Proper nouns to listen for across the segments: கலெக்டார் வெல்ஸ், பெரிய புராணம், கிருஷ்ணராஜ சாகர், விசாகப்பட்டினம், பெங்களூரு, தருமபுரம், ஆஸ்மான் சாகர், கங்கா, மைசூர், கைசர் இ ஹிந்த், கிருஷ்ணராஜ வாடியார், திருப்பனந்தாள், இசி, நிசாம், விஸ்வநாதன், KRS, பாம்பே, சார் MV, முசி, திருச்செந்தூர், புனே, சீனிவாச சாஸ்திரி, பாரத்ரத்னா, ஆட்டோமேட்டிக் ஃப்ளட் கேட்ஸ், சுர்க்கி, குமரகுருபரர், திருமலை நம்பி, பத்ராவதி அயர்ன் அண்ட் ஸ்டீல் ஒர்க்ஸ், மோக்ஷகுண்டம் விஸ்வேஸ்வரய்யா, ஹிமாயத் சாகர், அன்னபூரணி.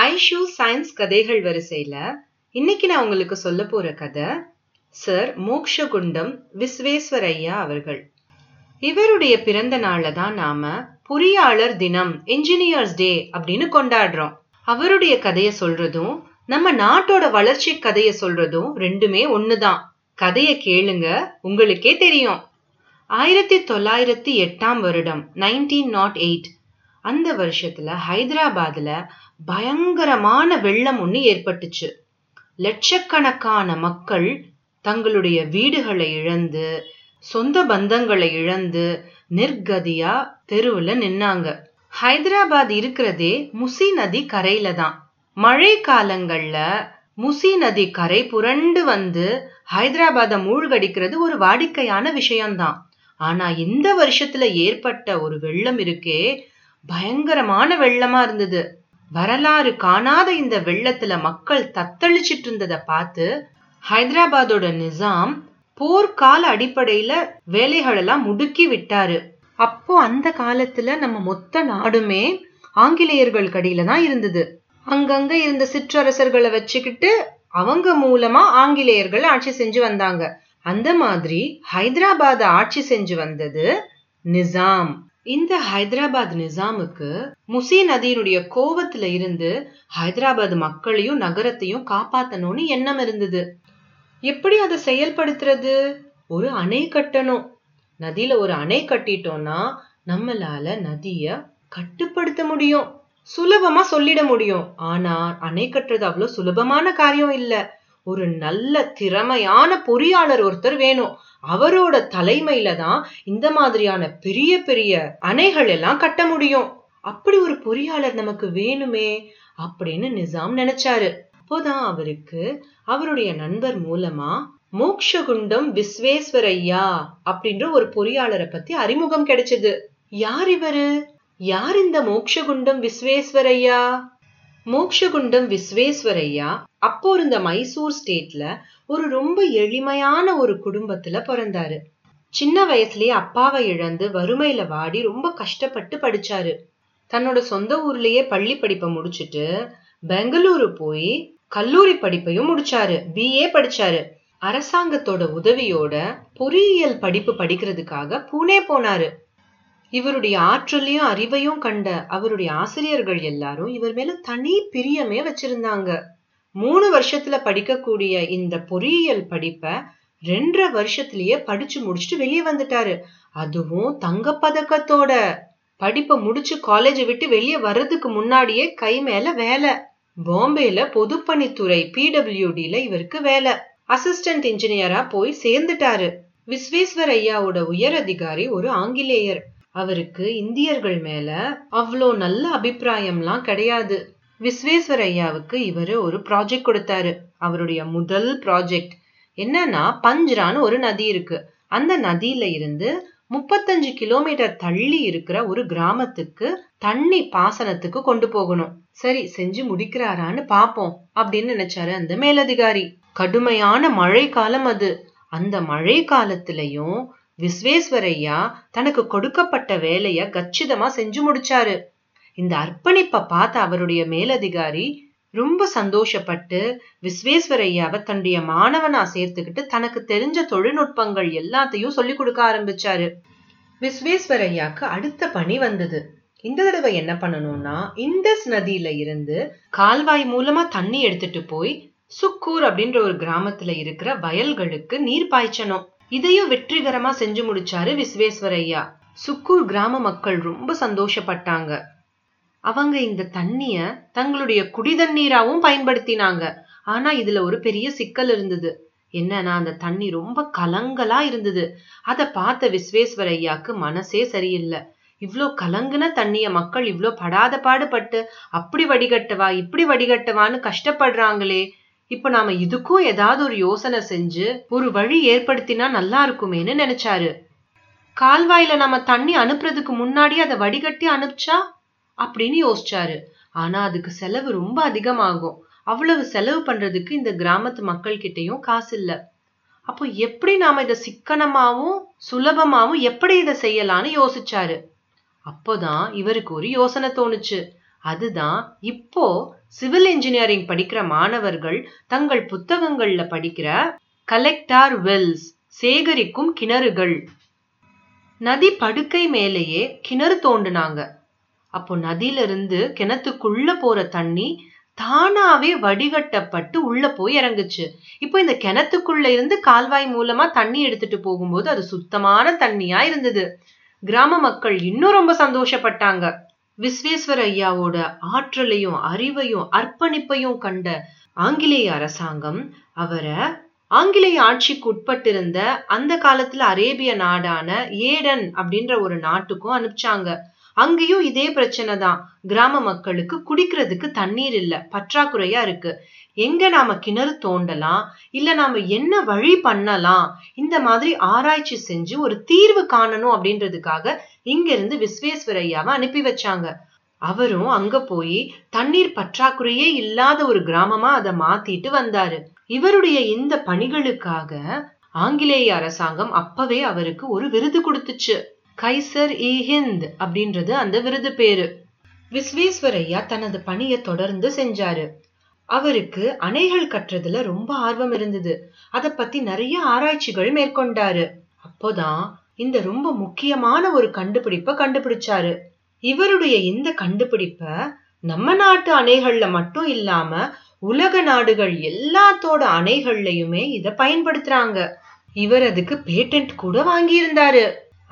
Aishu science கதைகள் வரிசையில இன்னைக்கு நான் உங்களுக்கு சொல்ல போற கதை சார் மோக்ஷகுண்டம் விஸ்வேஸ்வரய்யா அவர்கள். இவருடைய பிறந்த நாளை தான் நாம பொறியாளர் தினம், இன்ஜினியர்ஸ் டே அப்படின்னு கொண்டாடுறோம். அவருடைய கதையை சொல்றதும் நம்ம நாட்டோட வளர்ச்சி கதையை சொல்றதும் ரெண்டுமே ஒண்ணுதான். கதையை கேளுங்க, உங்களுக்கே தெரியும். 1908 அந்த வருஷத்துல ஹைதராபாத்ல பயங்கரமான வெள்ளம் ஒண்ணு ஏற்பட்டுச்சு. லட்சக்கணக்கான மக்கள் தங்களுடைய வீடுகளை இழந்து, சொந்த பந்தங்களை இழந்து நிர்கதியா தெருவுல நின்னாங்க. ஹைதராபாத் இருக்கிறதே முசி நதி கரையில தான். மழை காலங்கள்ல முசி நதி கரை புரண்டு வந்து ஹைதராபாத மூழ்கடிக்கிறது ஒரு வாடிக்கையான விஷயம்தான். ஆனா இந்த வருஷத்துல ஏற்பட்ட ஒரு வெள்ளம் இருக்கே, பயங்கரமான வெள்ளமா இருந்தது. வரலாறு காணாத இந்த வெள்ளத்துல மக்கள் தத்தளிச்சிட்டு இருந்ததை பார்த்து ஹைதராபாதோட நிசாம் போர்க்கால அடிப்படையில வேலைகள் எல்லாம் முடுக்கி விட்டாரு. அப்போ அந்த காலத்துல நம்ம மொத்த நாடுமே ஆங்கிலேயர்கள் கடியில தான் இருந்தது. அங்கங்க இருந்த சிற்றரசர்களை வச்சுக்கிட்டு அவங்க மூலமா ஆங்கிலேயர்கள் ஆட்சி செஞ்சு வந்தாங்க. அந்த மாதிரி ஹைதராபாத ஆட்சி செஞ்சு வந்தது நிசாம். இந்த ஹைதராபாத் நிசாமுக்கு முசி நதியினுடைய கோவத்துல இருந்து ஹைதராபாத் மக்களையும் நகரத்தையும் காப்பாத்தணும்னு எண்ணம் இருந்தது. எப்படி அதை செயல்படுத்துறது? ஒரு அணை கட்டணும். நதியில ஒரு அணை கட்டிட்டோம்னா நம்மளால நதிய கட்டுப்படுத்த முடியும், சுலபமா சொல்லிட முடியும். ஆனா அணை கட்டுறது அவ்வளவு சுலபமான காரியம் இல்ல. ஒரு நல்ல திறமையான பொறியாளர் ஒருத்தர் வேணும். அவரோட தலைமையில தான் இந்த மாதிரியான பெரிய பெரிய அணைகள் எல்லாம் கட்ட முடியும். அப்படி ஒரு பொறியாளர் நமக்கு வேணுமே அப்படின்னு நிசாம் நினைச்சாரு. அப்போதான் அவருக்கு அவருடைய நண்பர் மூலமா மோக்ஷகுண்டம் விஸ்வேஸ்வரய்யா அப்படின்ற ஒரு பொறியாளரை பத்தி அறிமுகம் கிடைச்சது. யார் இவரு? யார் இந்த மோக்ஷகுண்டம் விஸ்வேஸ்வரய்யா? மோக்ஷகுண்டம் விஸ்வேஸ்வரய்யா அப்போ இருந்த மைசூர் ஸ்டேட்ல ஒரு ரொம்ப எளிமையான ஒரு குடும்பத்துல பிறந்தாரு. சின்ன வயசுலயே அப்பாவை இழந்து வறுமையில வாடி ரொம்ப கஷ்டப்பட்டு படிச்சாரு. தன்னோட சொந்த ஊர்லயே பள்ளி படிப்பை முடிச்சுட்டு பெங்களூரு போய் கல்லூரி படிப்பையும் முடிச்சாரு. BA படிச்சாரு. அரசாங்கத்தோட உதவியோட பொறியியல் படிப்பு படிக்கிறதுக்காக புனே போனாரு. இவருடைய ஆற்றலையும் அறிவையும் கண்ட அவருடைய ஆசிரியர்கள் எல்லாரும் இவர் மேல தனி பிரியமே வச்சிருந்தாங்க. 3 வருஷத்துல படிக்கக்கூடிய இந்த பொறியியல் படிப்பை 2.5 வருஷத்திலேயே படிச்சு முடிச்சுட்டு வெளியே வந்துட்டாரு. அதுவும் தங்கப்பதக்கத்தோட. படிப்பை முடிச்சு காலேஜை விட்டு வெளியே வர்றதுக்கு முன்னாடியே கை மேல வேலை. பாம்பேல பொதுப்பணித்துறை PWDல இவருக்கு வேலை. அசிஸ்டன்ட் இன்ஜினியரா போய் சேர்ந்துட்டாரு. விஸ்வேஸ்வரய்யாவோட உயர் அதிகாரி ஒரு ஆங்கிலேயர். அவருக்கு இந்தியர்கள் மேல அவ்வளோ நல்ல அபிப்பிராயம்லாம் கிடையாது. விஸ்வேஸ்வரய்யாவுக்கு இவரு ஒரு ப்ராஜெக்ட் கொடுத்தாரு. அவருடைய முதல் ப்ராஜெக்ட் என்னன்னா, பஞ்ச்ரான்னு ஒரு நதி இருக்கு. அந்த நதியில இருந்து 35 கிலோமீட்டர் தள்ளி இருக்கிற ஒரு கிராமத்துக்கு தண்ணி பாசனத்துக்கு கொண்டு போகணும். சரி, செஞ்சு முடிக்கிறாரான்னு பாப்போம் அப்படின்னு நினைச்சாரு அந்த மேலதிகாரி. கடுமையான மழை காலம் அது. அந்த மழை காலத்திலையும் விஸ்வேஸ்வரய்யா தனக்கு கொடுக்கப்பட்ட வேலைய கச்சிதமா செஞ்சு முடிச்சாரு. இந்த அர்ப்பணிப்பை பார்த்த அவருடைய மேலதிகாரி ரொம்ப சந்தோஷப்பட்டு விஸ்வேஸ்வரய்யாவை தன்னுடைய மாணவனா சேர்த்துக்கிட்டு தனக்கு தெரிஞ்ச தொழில்நுட்பங்கள் எல்லாத்தையும் சொல்லிக் கொடுக்க ஆரம்பிச்சாரு. விஸ்வேஸ்வரய்யாக்கு அடுத்த பணி வந்தது. இந்த தடவை என்ன பண்ணணும்னா, இண்டஸ் நதியில இருந்து கால்வாய் மூலமா தண்ணி எடுத்துட்டு போய் சுக்கூர் அப்படின்ற ஒரு கிராமத்துல இருக்கிற வயல்களுக்கு நீர் பாய்ச்சணும். இதையும் வெற்றிகரமா செஞ்சு முடிச்சாரு விஸ்வேஸ்வரய்யா. சுக்கூர் கிராம மக்கள் ரொம்ப சந்தோஷப்பட்டாங்க. அவங்க இந்த தண்ணிய தங்களுடைய குடி தண்ணீராவும் பயன்படுத்தினாங்க. ஆனா இதுல ஒரு பெரிய சிக்கல் இருந்தது. என்னன்னா, அந்த தண்ணி ரொம்ப கலங்கலா இருந்தது. அதை பார்த்த விஸ்வேஸ்வரய்யாக்கு மனசே சரியில்லை. இவ்வளோ கலங்குன தண்ணிய மக்கள் இவ்வளோ படாத பாடுபட்டு அப்படி வடிகட்டவா இப்படி வடிகட்டவான்னு கஷ்டப்படுறாங்களே, இப்ப நாம இதுக்கும் ஏதாவது ஒரு யோசனை செஞ்சு ஒரு வழி ஏற்படுத்தினா நல்லா இருக்குமேன்னு நினைச்சாரு. கால்வாயில நம்ம தண்ணி அனுப்புறதுக்கு முன்னாடி அதை வடிகட்டி அனுப்பிச்சா அப்படின்னு யோசிச்சாரு. ஆனா அதுக்கு செலவு ரொம்ப அதிகமாகும். அவ்வளவு செலவு பண்றதுக்கு இந்த கிராமத்து மக்கள் கிட்டையும் காசு இல்ல. அப்போ எப்படி நாம இதை சிக்கனமாவும் சுலபமாவும் எப்படி இதை செய்யலான்னு யோசிச்சாரு. அப்போதான் இவருக்கு ஒரு யோசனை தோணுச்சு. அதுதான் இப்போ சிவில் இன்ஜினியரிங் படிக்கிற மாணவர்கள் தங்கள் புத்தகங்கள்ல படிக்கிற கலெக்டார் வெல்ஸ், சேகரிக்கும் கிணறுகள். நதி படுக்கை மேலேயே கிணறு தோண்டுனாங்க. அப்போ நதியிலிருந்து கிணத்துக்குள்ள போற தண்ணி தானாவே வடிகட்டப்பட்டு உள்ள போய் இறங்குச்சு. இப்போ இந்த கிணத்துக்குள்ள இருந்து கால்வாய் மூலமா தண்ணி எடுத்துட்டு போகும்போது அது சுத்தமான தண்ணியா இருந்தது. கிராம மக்கள் இன்னும் ரொம்ப சந்தோஷப்பட்டாங்க. விஸ்வேஸ்வரய்யாவோட ஆற்றலையும் அறிவையும் அர்ப்பணிப்பையும் கண்ட ஆங்கிலேய அரசாங்கம் அவரை ஆங்கிலேய ஆட்சிக்கு உட்பட்டிருந்த அந்த காலத்துல அரேபிய நாடான ஏடன் அப்படின்ற ஒரு நாட்டுக்கும் அனுப்பிச்சாங்க. அங்கேயும் இதே பிரச்சனை தான். கிராம மக்களுக்கு குடிக்கிறதுக்கு தண்ணீர் இல்ல, பற்றாக்குறையா இருக்கு. எங்க நாம கிணறு தோண்டலாம், இல்ல நாம என்ன வழி பண்ணலாம், இந்த மாதிரி ஆராய்ச்சி செஞ்சு ஒரு தீர்வு காணணும் அப்படின்றதுக்காக இங்கிருந்து விஸ்வேஸ்வரய்யாவை அனுப்பி வச்சாங்க. அவரும் அங்க போய் தண்ணீர் பற்றாக்குறையே இல்லாத ஒரு கிராமமா அதை மாத்திட்டு வந்தாரு. இவருடைய இந்த பணிகளுக்காக ஆங்கிலேய அரசாங்கம் அப்பவே அவருக்கு ஒரு விருது கொடுத்துச்சு. கைசர் இ ஹிந்த் அப்படின்றது அந்த விருது பேரு. விஸ்வேஸ்வரய்யா தனது பணியை தொடர்ந்து செஞ்சாரு. அவருக்கு அணைகள் கட்டுறதுல ரொம்ப ஆர்வம் இருந்தது. அதை பத்தி நிறைய ஆராய்ச்சிகள் மேற்கொண்டாரு. அப்போதான் இந்த ரொம்ப முக்கியமான ஒரு கண்டுபிடிப்பை கண்டுபிடிச்சாரு. இவருடைய இந்த கண்டுபிடிப்ப நம்ம நாட்டு அணைகள்ல மட்டும் இல்லாம உலக நாடுகள் எல்லாத்தோட அணைகள்லயுமே இத பயன்படுத்துறாங்க. இவர் அதுக்கு பேட்டன்ட் கூட வாங்கியிருந்தாரு.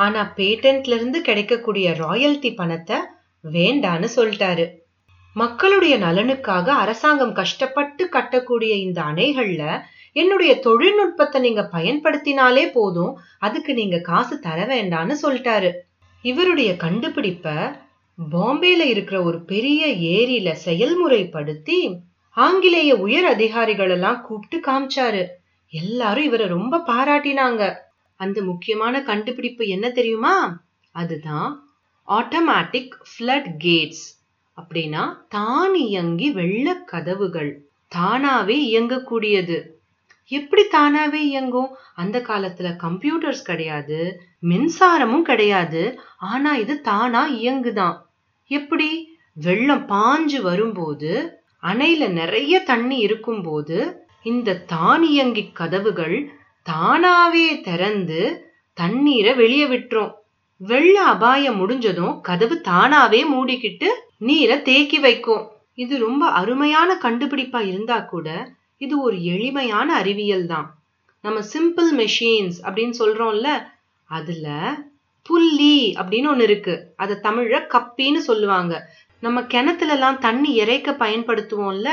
ஆனா பேட்டன்ட்ல இருந்து கிடைக்கக்கூடிய ராயல்டி பணத்தை வேண்டான்னு சொல்லிட்டாரு. மக்களுடைய நலனுக்காக அரசாங்கம் கஷ்டப்பட்டு கட்டக்கூடிய இந்த அணைகள்ல என்னுடைய தொழில்நுட்பத்தை நீங்க பயன்படுத்தினாலே போதும், அதுக்கு நீங்க காசு தர வேண்டான்னு சொல்லிட்டாரு. இவருடைய கண்டுபிடிப்ப பாம்பேல இருக்கிற ஒரு பெரிய ஏரியில செயல்முறைப்படுத்தி ஆங்கிலேய உயர் அதிகாரிகள் எல்லாம் கூப்பிட்டு காமிச்சாரு. எல்லாரும் இவரை ரொம்ப பாராட்டினாங்க. அந்த முக்கியமான கண்டுபிடிப்பு என்ன தெரியுமா? அதுதான் ஆட்டோமேட்டிக் ஃப்ளட் கேட்ஸ். அப்படின்னா தான் இயங்கி வெள்ள கதவுகள், தானாவே இயங்கக்கூடியது. எப்படி தானாவே இயங்கும்? அந்த காலத்துல கம்ப்யூட்டர்ஸ் கிடையாது, மின்சாரமும் கிடையாது. ஆனா இது தானா இயங்குதான். எப்படி? வெள்ளம் பாஞ்சு வரும்போது, அணையில நிறைய தண்ணி இருக்கும்போது இந்த தானியங்கி கதவுகள் தானாவே திறந்து தண்ணீரை வெளியே விட்டுரும். வெள்ள அபாயம் முடிஞ்சதும் கதவு தானாவே மூடிக்கிட்டு நீரை தேக்கி வைக்கும். இது ரொம்ப அருமையான கண்டுபிடிப்பா இருந்தா கூட இது ஒரு எளிமையான அறிவியல் தான். நம்ம சிம்பிள் மெஷின்ஸ் அப்படின்னு சொல்றோம்ல, அதுல புல்லி அப்படின்னு ஒண்ணு இருக்கு. அதை தமிழ்ல கப்பின்னு சொல்லுவாங்க. நம்ம கிணத்துல எல்லாம் தண்ணி இறைக்க பயன்படுத்துவோம்ல,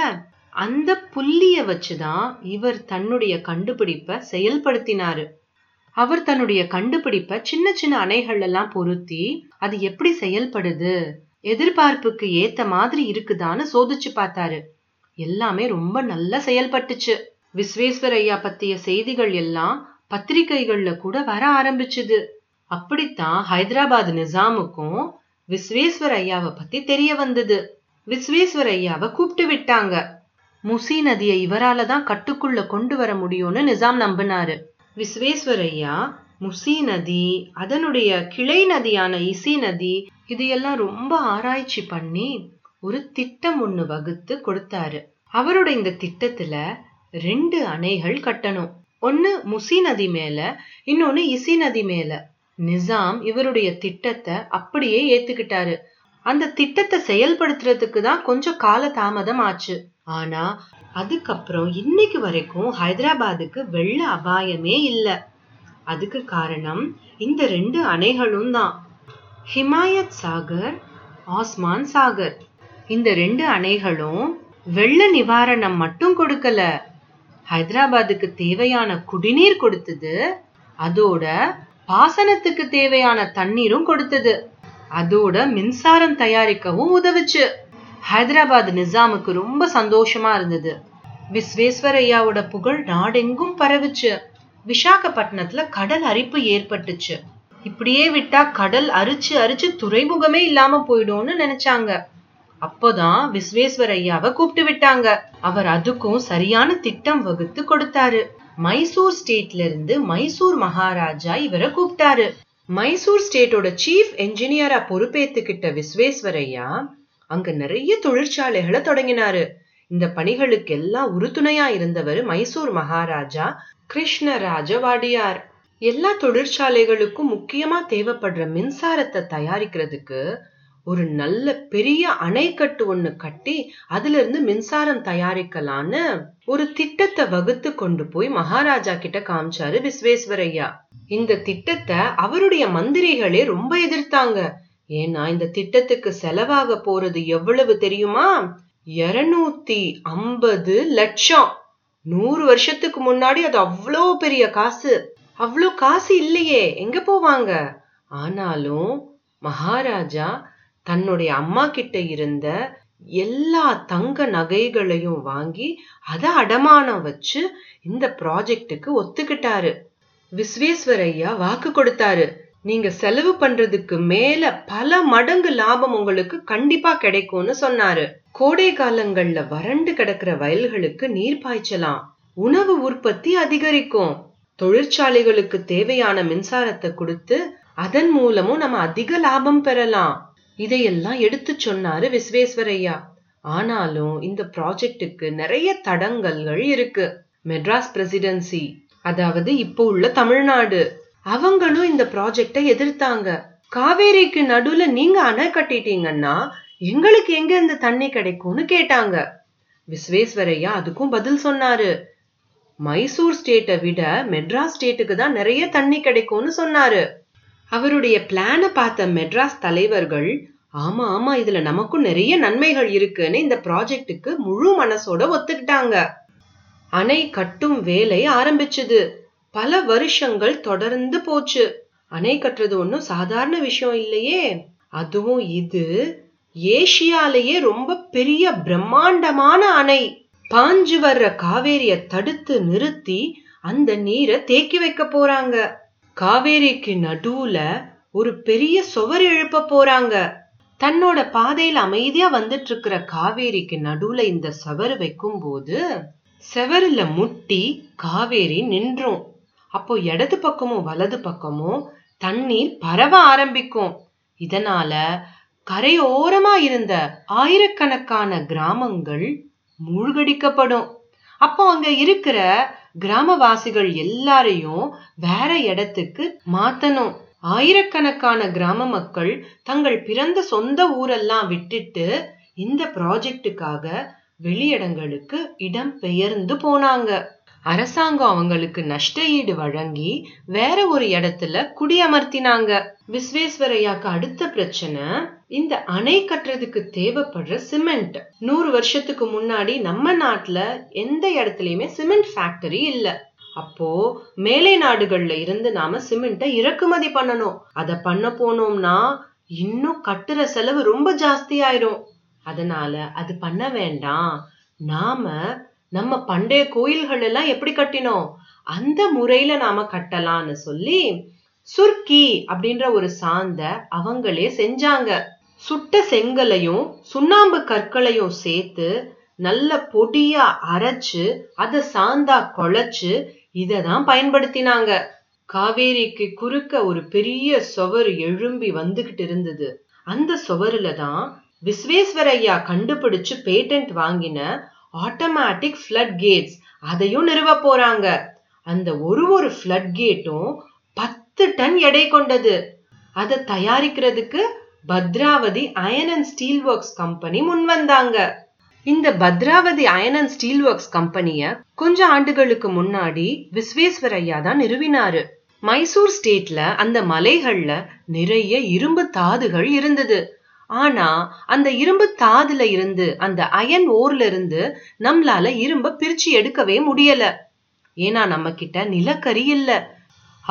அந்த புள்ளிய வச்சுதான் இவர் தன்னுடைய கண்டுபிடிப்பை செயல்படுத்தினாரு. அவர் தன்னுடைய கண்டுபிடிப்ப சின்ன சின்ன அணைகள் எல்லாம் பொருத்தி அது எப்படி செயல்படுது, எதிர்பார்ப்புக்கு ஏத்த மாதிரி இருக்குதான்னு சோதிச்சு பார்த்தாரு. எல்லாமே ரொம்ப நல்லா செயல்பட்டுச்சு. விஸ்வேஸ்வரய்யா பத்திய செய்திகள் எல்லாம் பத்திரிகைகள்ல கூட வர ஆரம்பிச்சுது. அப்படித்தான் ஹைதராபாத் நிசாமுக்கும் விஸ்வேஸ்வரய்யாவை பத்தி தெரிய வந்தது. விஸ்வேஸ்வரய்யாவை கூப்பிட்டு விட்டாங்க. முசி நதியை இவரால தான் கட்டுக்குள்ள கொண்டு வர முடியும்னு நிசாம் நம்பினாரு. விஸ்வேஸ்வரய்யா முசி நதி, அதனுடைய கிளை நதியான இசி நதி, இதையெல்லாம் ரொம்ப ஆராய்ச்சி பண்ணி ஒரு திட்டம் ஒண்ணு வகுத்து கொடுத்தாரு. அவரோட இந்த திட்டத்துல 2 அணைகள் கட்டணும். ஒன்னு முசி நதி மேல, இன்னொன்னு இசி நதி மேல. நிசாம் இவருடைய திட்டத்தை அப்படியே ஏத்துக்கிட்டாரு. அந்த திட்டத்தை செயல்படுத்துறதுக்கு தான் கொஞ்சம் கால தாமதம் ஆச்சு. ஆனா அதுக்கப்புறம் இன்னைக்கு வரைக்கும் ஹைதராபாத்துக்கு வெள்ள அபாயமே இல்லை. அதுக்கு காரணம் இந்த 2 அணைகளும் தான். ஹிமாயத் சாகர், ஆஸ்மான் சாகர், இந்த 2 அணைகளும் வெள்ள நிவாரணம் மட்டும் கொடுக்கல, ஹைதராபாத்துக்கு தேவையான குடிநீர் கொடுத்தது, அதோட பாசனத்துக்கு தேவையான தண்ணீரும் கொடுத்தது, அதோட மின்சாரம் தயாரிக்கவும் உதவுச்சு. ஹைதராபாத் நிசாமுக்கு ரொம்ப சந்தோஷமா இருந்தது. விஸ்வேஸ்வரய்யாவோட புகழ் நாடெங்கும் பரவுச்சு. விசாகப்பட்டினத்துல கடல் அரிப்பு ஏற்பட்டுச்சு. இப்படியே விட்டா கடல் அரிச்சு அரிச்சு துறைமுகமே இல்லாம போயிடும்னு நினைச்சாங்க. அப்போதான் விஸ்வேஸ்வரய்யாவை கூப்பிட்டு விட்டாங்க. அவர் அதுக்கும் சரியான திட்டம் வகுத்து கொடுத்தாரு. மைசூர் ஸ்டேட்ல இருந்து மைசூர் மகாராஜா இவரை கூப்பிட்டாரு. மைசூர் ஸ்டேட்டோட சீஃப் என்ஜினியரா பொறுப்பேத்துக்கிட்ட விஸ்வேஸ்வரய்யா அங்க நிறைய தொழிற்சாலைகளை தொடங்கினாரு. இந்த பணிகளுக்கெல்லாம் உறுதுணையா இருந்தவர் மைசூர் மகாராஜா கிருஷ்ணராஜ வாடியார். எல்லா தொழிற்சாலைகளுக்கும் முக்கியமா தேவைப்படுற மின்சாரத்தை தயாரிக்கிறதுக்கு ஒரு நல்ல பெரிய அணைக்கட்டு ஒண்ணு கட்டி அதுல இருந்து மின்சாரம் தயாரிக்கலான்னு ஒரு திட்டத்தை வகுத்து கொண்டு போய் மகாராஜா கிட்ட காமிச்சாரு விஸ்வேஸ்வரய்யா. இந்த திட்டத்தை அவருடைய மந்திரிகளே ரொம்ப எதிர்த்தாங்க. ஏன்னா இந்த திட்டத்துக்கு செலவாக போறது எவ்வளவு தெரியுமா? 250 லட்சம். 100 வருஷத்துக்கு முன்னாடி அது அவ்வளோ பெரிய காசு. அவ்வளோ காசு இல்லையே, எங்க போவாங்க? ஆனாலும் மகாராஜா தன்னுடைய அம்மா கிட்ட இருந்த எல்லா தங்க நகைகளையும் வாங்கி அதை அடமானம் வச்சு இந்த ப்ராஜெக்டுக்கு ஒத்துக்கிட்டாரு. விஸ்வேஸ்வரய்யா வாக்கு கொடுத்தாரு, நீங்க செலவு பண்றதுக்கு மேல பல மடங்கு லாபம் உங்களுக்கு கண்டிப்பா கிடைக்கும்னு சொன்னாரு. கோடை காலங்கள்ல வறண்டு கிடக்கிற வயல்களுக்கு நீர் பாய்ச்சலாம், உணவு உற்பத்தி அதிகரிக்கும், தொழிற்சாலைகளுக்கு தேவையான மின்சாரத்தை கொடுத்து அதன் மூலமும் நம்ம அதிக லாபம் பெறலாம். இதையெல்லாம் எடுத்து சொன்னாரு விஸ்வேஸ்வரய்யா. ஆனாலும் இந்த ப்ராஜெக்டுக்கு நிறைய தடங்கல்கள் இருக்கு. மெட்ராஸ் பிரசிடென்சி, அதாவது இப்போ உள்ள தமிழ்நாடு, அவங்களும் இந்த ப்ராஜெக்டை எதிர்த்தாங்க. காவேரிக்கு நடுவுல நீங்க அணை கட்டிட்டீங்கன்னா எங்களுக்கு எங்க இருந்து தண்ணி கிடைக்கும்னு கேட்டாங்க. விஸ்வேஸ்வரய்யா அதுக்கும் பதில் சொன்னாரு. மைசூர் ஸ்டேட்டை விட மெட்ராஸ் ஸ்டேட்டுக்கு தான் நிறைய தண்ணி கிடைக்கும்னு சொன்னாரு. அவருடைய பிளான பார்த்த மெட்ராஸ் தலைவர்கள், ஆமா ஆமா இதுல நமக்கும் நிறைய நன்மைகள் இருக்குன்னு இந்த ப்ராஜெக்டுக்கு முழு மனசோட ஒத்துக்கிட்டாங்க. அணை கட்டும் வேலை ஆரம்பிச்சது. பல வருஷங்கள் தொடர்ந்து போச்சு. அணை கட்டுறது ஒன்றும் சாதாரண விஷயம் இல்லையே. அதுவும் இது ஏசியாலேயே ரொம்ப பெரிய பிரம்மாண்டமான அணை. பாஞ்சு வர்ற காவேரிய தடுத்து நிறுத்தி அந்த நீரை தேக்கி வைக்க போறாங்க. காவேரிக்கு நடுவுல ஒரு பெரிய சுவர் எழுப்ப போறாங்க. தன்னோட பாதையில அமைதியா வந்துட்டு இருக்கிற காவேரிக்கு நடுவுல இந்த சுவர் வைக்கும் போது செவருல முட்டி காவேரி நின்றும். அப்போ இடது பக்கமும் வலது பக்கமும் தண்ணீர் பரவ ஆரம்பிக்கும். இதனால கரையோரமா இருந்த ஆயிரக்கணக்கான கிராமங்கள் மூழ்கடிக்கப்படும். அப்போ அங்க இருக்கிற கிராமவாசிகள் எல்லாரையும் வேற இடத்துக்கு மாத்தணும். ஆயிரக்கணக்கான கிராம மக்கள் தங்கள் பிறந்த சொந்த ஊரெல்லாம் விட்டுட்டு இந்த ப்ராஜெக்டுக்காக வெளியிடங்களுக்கு இடம் பெயர்ந்து போனாங்க. அரசாங்கம் அவங்களுக்கு நஷ்ட ஈடு வழங்கி வேற ஒரு இடத்துல குடியமர்த்தினாங்க. விஸ்வேஸ்வரய்யாக்கு அடுத்த பிரச்சனை, இந்த அணை கட்டுறதுக்கு தேவைப்படுற சிமெண்ட். 100 வருஷத்துக்கு முன்னாடி நம்ம நாட்டுல எந்த இடத்துலயுமே சிமெண்ட் ஃபேக்டரி இல்ல. அப்போ மேலை நாடுகள்ல இருந்து நாம சிமெண்ட்டை இறக்குமதி பண்ணணும். அத பண்ண போனோம்னா இன்னும் கட்டுற செலவு ரொம்ப ஜாஸ்தி ஆயிரும். அதனால அது பண்ண வேண்டாம். நாம நம்ம பண்டைய கோயில்கள் எல்லாம் எப்படி கட்டினோம் அந்த முறையில நாம கட்டலாம்னு சொல்லி சுர்க்கி அப்படின்ற ஒரு சாந்த அவங்களே செஞ்சாங்க. சுட்ட செங்கலையும் சுண்ணாம்பு கற்களையும் சேர்த்து நல்ல பொடியா அரைச்சு அதை சாந்தா குழைச்சு இததான் பயன்படுத்தினாங்க. காவேரிக்கு குறுக்க ஒரு பெரிய சுவர் எழும்பி வந்துகிட்டு இருந்தது. அந்த சுவருலதான் விஸ்வேஸ்வரய்யா கண்டுபிடிச்சு பேட்டன்ட் வாங்கின ஆட்டோமேட்டிக் ஃப்ளட் கேட்ஸ் அதையும் நிறுவ போறாங்க. அந்த ஒரு ஃப்ளட் கேட்டும் 10 டன் எடை கொண்டது. அதை தயாரிக்கிறதுக்கு பத்ராவதி அயர்ன் அண்ட் ஸ்டீல் ஒர்க்ஸ் company முன்வந்தாங்க. இந்த பத்ராவதி அயர்ன் அண்ட் ஸ்டீல் ஒர்க்ஸ் கம்பெனிய கொஞ்ச ஆண்டுகளுக்கு முன்னாடி விஸ்வேஸ்வரய்யா தான் நிறுவினாரு. மைசூர் ஸ்டேட்ல அந்த மலைகள்ல நிறைய இரும்பு தாதுகள் இருந்தது. ஆனா அந்த இரும்பு தாதுல இருந்து, அந்த அயன் ஓர்ல இருந்து நம்மளால இரும்ப பிரிச்சு எடுக்கவே முடியல. ஏன்னா நம்ம கிட்ட நிலக்கரி இல்ல.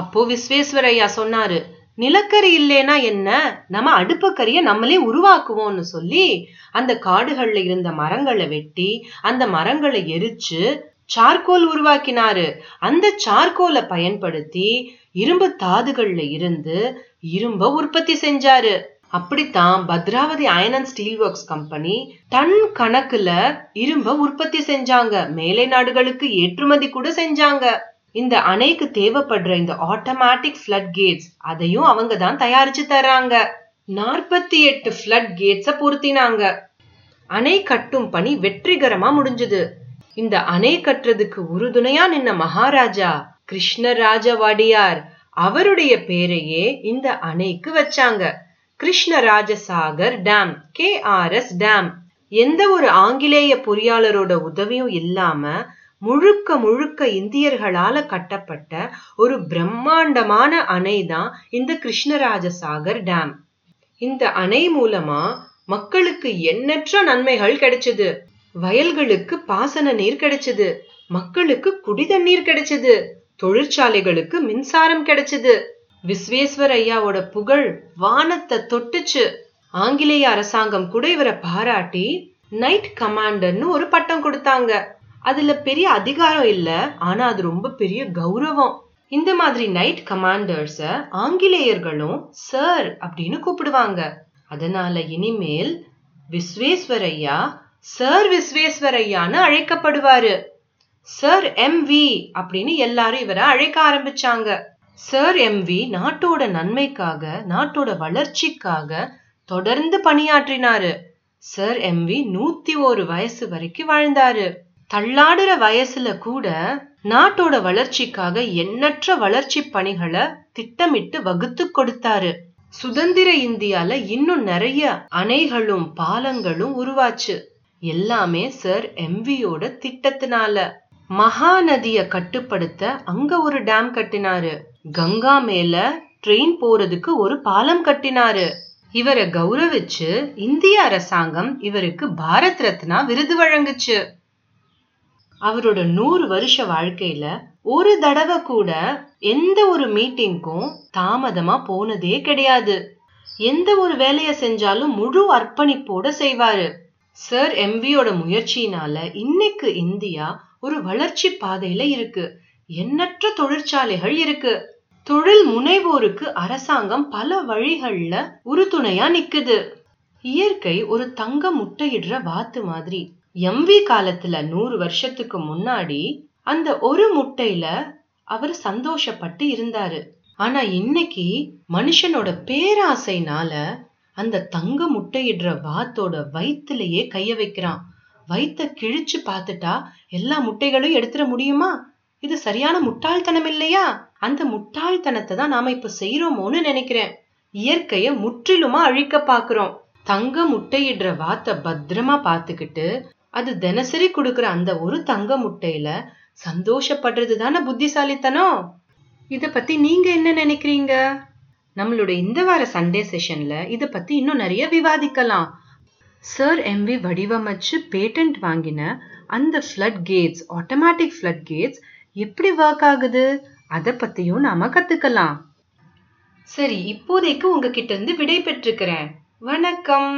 அப்போ விஸ்வேஸ்வரய்யா சொன்னாரு, நிலக்கரி இல்லைன்னா என்ன, நம்ம அடுப்புக்கரிய நம்மளே உருவாக்குவோம்னு சொல்லி அந்த காடுகள்ல இருந்த மரங்களை வெட்டி அந்த மரங்களை எரிச்சு சார்கோல் உருவாக்கினாரு. அந்த சார்கோலை பயன்படுத்தி இரும்பு தாதுகள்ல இருந்து இரும்ப உற்பத்தி செஞ்சாரு. அப்படித்தான் பத்ராவதி அயர்ன் அண்ட் ஸ்டீல் ஒர்க்ஸ் company ton கணக்குல இரும்ப உற்பத்தி செஞ்சாங்க. மேலை நாடுகளுக்கு ஏற்றுமதி கூட செஞ்சாங்க. இந்த அணைக்கு தேவைப்படுற இந்த ஆட்டோமேட்டிக் ஃப்ளட் கேட்ஸ் அதையும் அவங்க தான் தயாரிச்சு தர்றாங்க. 48 ஃப்ளட் கேட்ஸ பொருத்தினாங்க. அணை கட்டும் பணி வெற்றிகரமா முடிஞ்சது. இந்த அணை கட்டுறதுக்கு உறுதுணையா நின்ன மகாராஜா கிருஷ்ணராஜ வாடியார் அவருடைய பேரையே இந்த அணைக்கு வச்சாங்க. கிருஷ்ணராஜ சாகர் dam, KRS dam. எந்த ஒரு ஆங்கிலேய பொறியாளரோட உதவியும் இல்லாம முழுக்க முழுக்க இந்தியர்களால கட்டப்பட்ட ஒரு பிரம்மாண்டமான அணை தான் இந்த கிருஷ்ணராஜ சாகர் டேம். இந்த அணை மூலமா மக்களுக்கு எண்ணற்ற நன்மைகள் கிடைச்சது. வயல்களுக்கு பாசன நீர் கிடைச்சது, மக்களுக்கு குடி தண்ணீர் கிடைச்சது, தொழிற்சாலைகளுக்கு மின்சாரம் கிடைச்சது. விஸ்வேஸ்வரய்யாவோட புகழ் வானத்தை தொட்டுச்சு. ஆங்கிலேய அரசாங்கம் கூட இவரை பாராட்டி நைட் கமாண்டர்னு ஒரு பட்டம் கொடுத்தாங்க. அதுல பெரிய அதிகாரம் இல்ல, ஆனா அது ரொம்ப பெரிய கௌரவம். இந்த மாதிரி நைட் கமாண்டர்ஸ ஆங்கிலேயர்களும் சார் அப்படின்னு கூப்பிடுவாங்க. அதனால இனிமேல் விஸ்வேஸ்வரய்யா சார் விஸ்வேஸ்வரய்யான்னு அழைக்கப்படுவாரு. சார் MV அப்படின்னு எல்லாரும் இவரை அழைக்க ஆரம்பிச்சாங்க. சார் MV நாட்டோட நன்மைக்காக, நாட்டோட வளர்ச்சிக்காக தொடர்ந்து பணியாற்றினாரு. சார் MV 101 வயசு வரைக்கும் வாழ்ந்தாரு. தள்ளாடுற வயசுல கூட நாட்டோட வளர்ச்சிக்காக எண்ணற்ற வளர்ச்சி பணிகளை திட்டமிட்டு வகுத்து கொடுத்தாரு. சுதந்திர இந்தியால இன்னும் நிறைய அணைகளும் பாலங்களும் உருவாச்சு. எல்லாமே சார் MV-யோட திட்டத்தினால. மகா நதிய கட்டுப்படுத்த அங்க ஒரு டேம் கட்டினாரு. கங்கா மேல ட்ரெயின் போறதுக்கு ஒரு பாலம் கட்டினாரு. இவரை கௌரவிச்சு இந்திய அரசாங்கம் இவருக்கு பாரத்ரத்னா விருது வழங்குச்சு. அவரோட 100 வருஷ வாழ்க்கையில ஒரு தடவை கூட எந்த ஒரு மீட்டிங்க்கும் தாமதமா போனதே கிடையாது. எந்த ஒரு வேலைய செஞ்சாலும் முழு அர்ப்பணிப்போட செய்வாரு. சார் MV-யோட முயற்சியினால இன்னைக்கு இந்தியா ஒரு வளர்ச்சி பாதையில இருக்கு. எண்ணற்ற தொழிற்சாலைகள் இருக்கு. தொழில் முனைவோருக்கு அரசாங்கம் பல வழிகள்ல உறுதுணையா நிக்குது. இயற்கை ஒரு தங்க முட்டையிடுற வாத்து மாதிரி. MV காலத்துல 100 வருஷத்துக்கு முன்னாடி அந்த ஒரு முட்டையில அவர் சந்தோஷப்பட்டு இருந்தாரு. ஆனா இன்னைக்கு மனுஷனோட பேராசைனால அந்த தங்க முட்டையிடுற வாத்தோட வயிற்றுலயே கைய வைக்கிறான். வயிற்ற கிழிச்சு பார்த்துட்டா எல்லா முட்டைகளும் எடுத்துட முடியுமா? இது சரியான முட்டாள்தனம் இல்லையா? அந்த முட்டாள்தனத்தை தான் நாம இப்ப செய்யறோமோன்னு நினைக்கிறேன். இயற்கைய முற்றிலுமா அழிக்க பாக்குறோம். தங்க முட்டையிடுற வாத்தை பத்திரமா பாத்துக்கிட்டு அது தினசரி கொடுக்கற அந்த ஒரு தங்க முட்டையில சந்தோஷப்படுறது தானே புத்திசாலித்தனம். இத பத்தி நீங்க என்ன நினைக்கிறீங்க? நம்மளோட இந்த வார சண்டே செஷன்ல இத பத்தி இன்னும் நிறைய விவாதிக்கலாம். சார் MV வடிவமைச்சு பேட்டன்ட் வாங்கின அந்த flood gates, ஆட்டோமேட்டிக் ஃப்ளட் கேட்ஸ் எப்படி ஒர்க் ஆகுது அதை பத்தியும் நாம கத்துக்கலாம். சரி, இப்போதைக்கு உங்ககிட்ட இருந்து விடை பெற்றுக்கிறேன். வணக்கம்.